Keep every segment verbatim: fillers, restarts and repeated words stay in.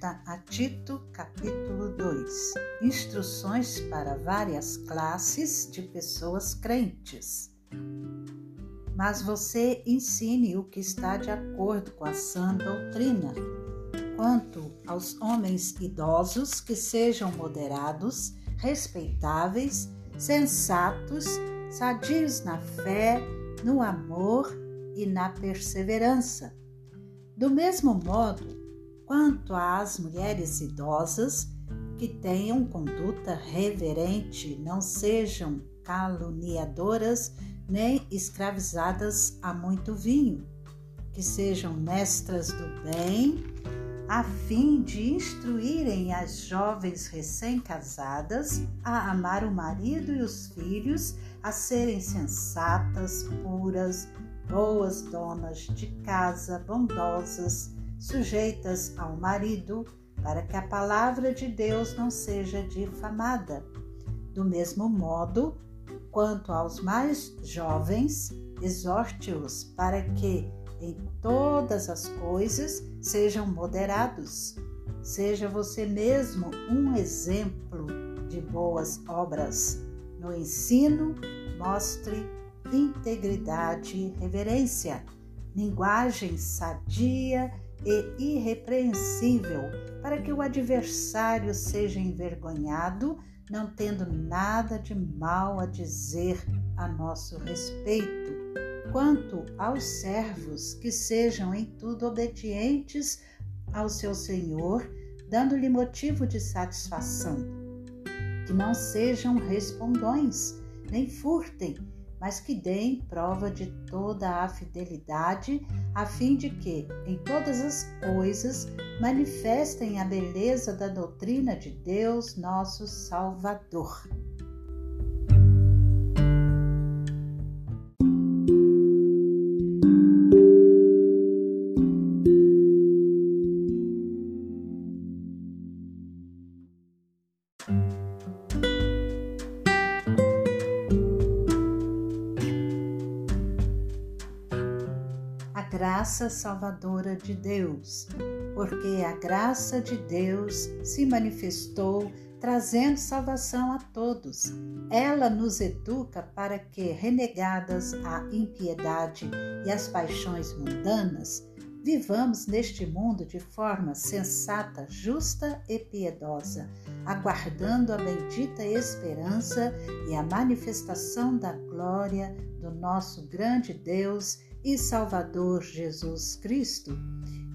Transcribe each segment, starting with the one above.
Carta a Tito, capítulo dois. Instruções para várias classes de pessoas crentes. Mas você ensine o que está de acordo com a sã doutrina. Quanto aos homens idosos, que sejam moderados, respeitáveis, sensatos, sadios na fé, no amor e na perseverança. Do mesmo modo, quanto às mulheres idosas, que tenham conduta reverente, não sejam caluniadoras nem escravizadas a muito vinho, que sejam mestras do bem, a fim de instruírem as jovens recém-casadas a amar o marido e os filhos, a serem sensatas, puras, boas donas de casa, bondosas, sujeitas ao marido, para que a palavra de Deus não seja difamada. Do mesmo modo, quanto aos mais jovens, exorte-os para que, em todas as coisas, sejam moderados. Seja você mesmo um exemplo de boas obras. No ensino, mostre integridade e reverência, linguagem sadia e irrepreensível, para que o adversário seja envergonhado, não tendo nada de mal a dizer a nosso respeito. Quanto aos servos, que sejam em tudo obedientes ao seu senhor, dando-lhe motivo de satisfação, que não sejam respondões, nem furtem, mas que deem prova de toda a fidelidade, a fim de que, em todas as coisas, manifestem a beleza da doutrina de Deus, nosso Salvador. Graça salvadora de Deus, porque a graça de Deus se manifestou trazendo salvação a todos. Ela nos educa para que, renegadas a impiedade e as paixões mundanas, vivamos neste mundo de forma sensata, justa e piedosa, aguardando a bendita esperança e a manifestação da glória do nosso grande Deus e Salvador Jesus Cristo.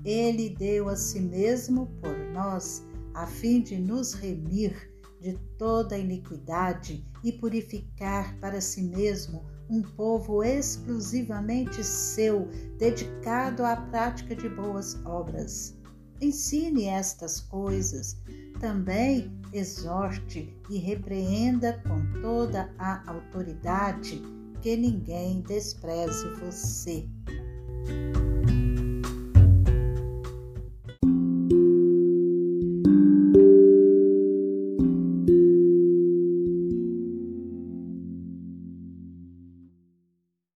Ele deu a si mesmo por nós, a fim de nos remir de toda iniquidade e purificar para si mesmo um povo exclusivamente seu, dedicado à prática de boas obras. Ensine estas coisas, também exorte e repreenda com toda a autoridade, que ninguém despreze você.